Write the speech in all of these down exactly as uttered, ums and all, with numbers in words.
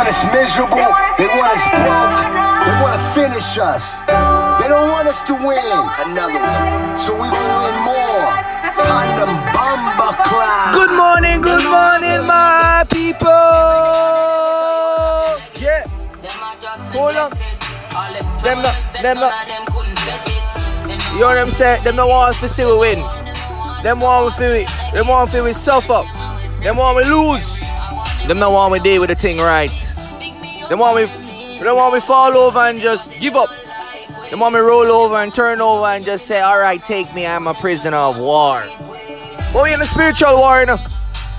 want us miserable. They want us broke. They want to finish us. They don't want us to win another one. So we will win more. Condom Bomba Cloud. Good morning, good morning, my people. Yeah. Hold up. Them not, them not. You know what I'm saying? Them not want us to see we win. Them want we feel it. Them want we feel we suffer up. Them want we lose. Them not want me deal with the thing right. They want me, they want me fall over and just give up. They want me roll over and turn over and just say, alright, take me, I'm a prisoner of war. But we in the spiritual war, you know.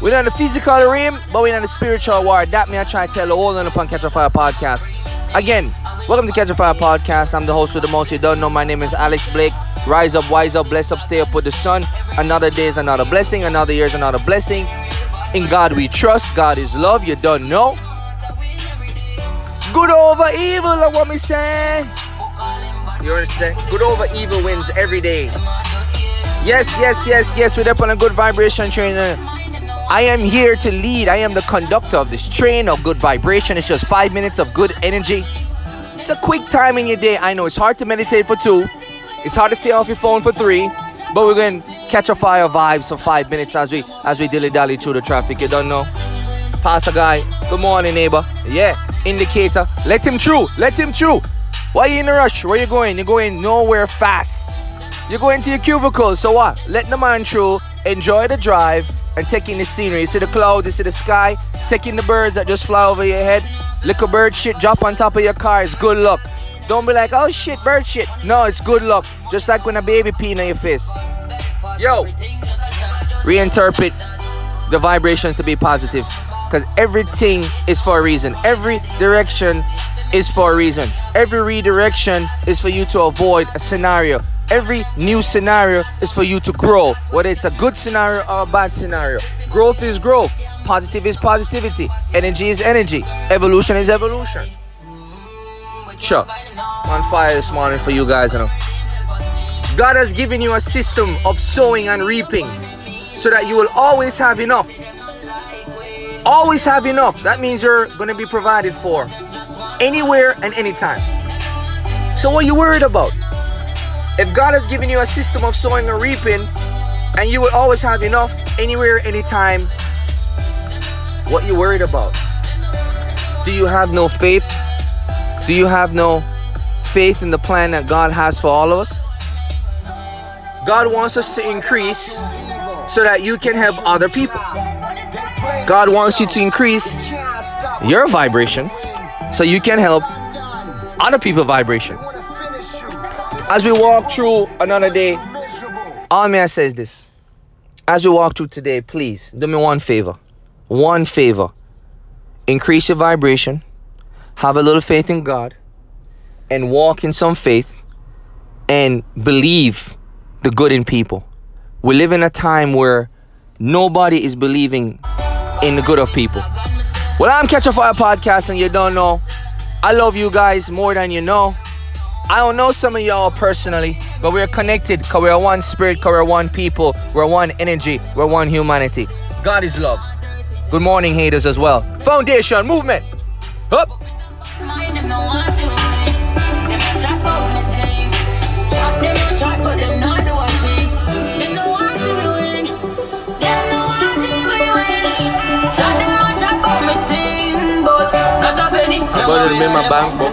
We not in the physical realm, but we in the spiritual war. That me I try to tell the whole lot upon Catch a Fire podcast. Again, welcome to Catch a Fire podcast. I'm the host with the most you don't know. My name is Alex Blake. Rise up, wise up, bless up, stay up with the sun. Another day is another blessing, another year is another blessing. In God we trust, God is love, you don't know. Good over evil, I want me say. You understand? Good over evil wins every day. Yes, yes, yes, yes, we're up on a good vibration train. I am here to lead. I am the conductor of this train of good vibration. It's just five minutes of good energy. It's a quick time in your day. I know it's hard to meditate for two. It's hard to stay off your phone for three. But we're going to catch a fire vibes for five minutes as we as we dilly-dally through the traffic. You don't know. Pass a guy. Good morning, neighbor. Yeah. Indicator. Let him through. Let him through. Why you in a rush? Where you going? You're going nowhere fast. You're going to your cubicle. So what? Let the man through. Enjoy the drive and take in the scenery. You see the clouds. You see the sky. Take in the birds that just fly over your head. Little bird shit drop on top of your car. It's good luck. Don't be like, oh shit, bird shit. No, it's good luck. Just like when a baby peeing on your face. Yo, reinterpret the vibrations to be positive. Because everything is for a reason. Every direction is for a reason. Every redirection is for you to avoid a scenario. Every new scenario is for you to grow. Whether it's a good scenario or a bad scenario. Growth is growth. Positive is positivity. Energy is energy. Evolution is evolution. Sure. On fire this morning for you guys. You know, God has given you a system of sowing and reaping so that you will always have enough. Always have enough. That means you're going to be provided for anywhere and anytime. So what are you worried about? If God has given you a system of sowing and reaping and you will always have enough anywhere, anytime, what are you worried about? Do you have no faith? Do you have no faith in the plan that God has for all of us? God wants us to increase so that you can help other people. God wants you to increase your vibration so you can help other people's vibration. As we walk through another day, all may I say is this. As we walk through today, please do me one favor. One favor. Increase your vibration. Have a little faith in God and walk in some faith and believe the good in people. We live in a time where nobody is believing in the good of people. Well, I'm Catch a Fire Podcast and you don't know. I love you guys more than you know. I don't know some of y'all personally, but we're connected because we're one spirit, because we're one people, we're one energy, we're one humanity. God is love. Good morning, haters as well. Foundation, movement, up. I gotta remember my bank book.